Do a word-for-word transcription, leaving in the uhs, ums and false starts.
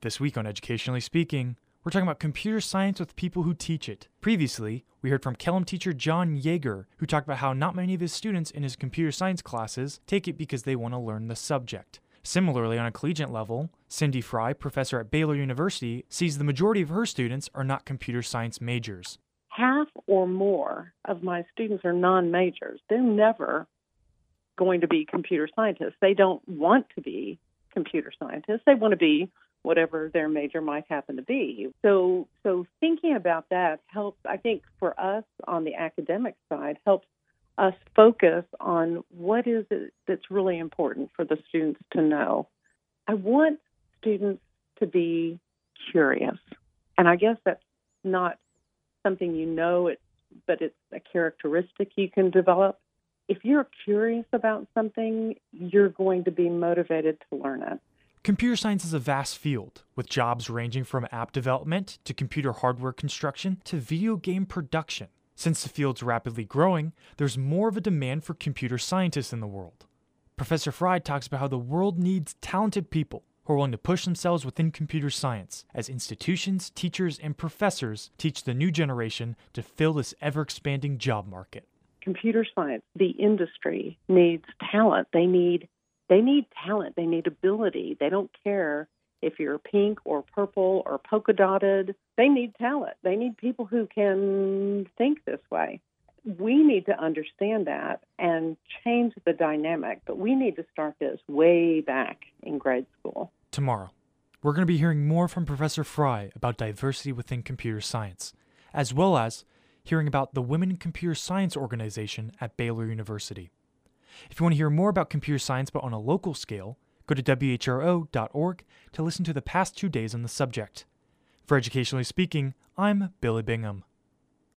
This week on Educationally Speaking, we're talking about computer science with people who teach it. Previously, we heard from Kellum teacher John Yeager, who talked about how not many of his students in his computer science classes take it because they want to learn the subject. Similarly, on a collegiate level, Cindy Frye, professor at Baylor University, sees the majority of her students are not computer science majors. Half or more of my students are non-majors. They're never going to be computer scientists. They don't want to be computer scientists. They want to be whatever their major might happen to be. So so thinking about that helps, I think, for us on the academic side, helps us focus on what is it that's really important for the students to know. I want students to be curious. And I guess that's not something you know, it's, but it's a characteristic you can develop. If you're curious about something, you're going to be motivated to learn it. Computer science is a vast field, with jobs ranging from app development to computer hardware construction to video game production. Since the field's rapidly growing, there's more of a demand for computer scientists in the world. Professor Frye talks about how the world needs talented people who are willing to push themselves within computer science as institutions, teachers, and professors teach the new generation to fill this ever-expanding job market. Computer science, the industry, needs talent. They need They need talent. They need ability. They don't care if you're pink or purple or polka dotted. They need talent. They need people who can think this way. We need to understand that and change the dynamic, but we need to start this way back in grade school. Tomorrow, we're going to be hearing more from Professor Frye about diversity within computer science, as well as hearing about the Women in Computer Science Organization at Baylor University. If you want to hear more about computer science but on a local scale, go to w h r o dot org to listen to the past two days on the subject. For Educationally Speaking, I'm Billy Bingham.